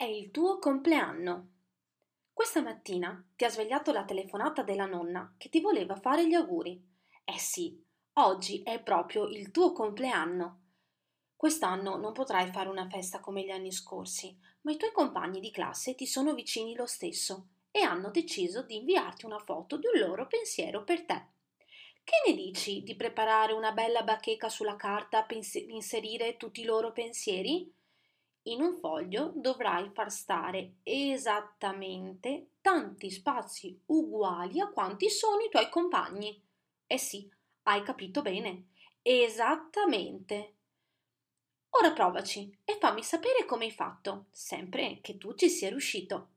È il tuo compleanno. Questa mattina ti ha svegliato la telefonata della nonna che ti voleva fare gli auguri. Eh sì, oggi è proprio il tuo compleanno. Quest'anno non potrai fare una festa come gli anni scorsi, ma i tuoi compagni di classe ti sono vicini lo stesso e hanno deciso di inviarti una foto di un loro pensiero per te. Che ne dici di preparare una bella bacheca sulla carta per inserire tutti i loro pensieri? In un foglio dovrai far stare esattamente tanti spazi uguali a quanti sono i tuoi compagni. Eh sì, hai capito bene. Esattamente. Ora provaci e fammi sapere come hai fatto, sempre che tu ci sia riuscito.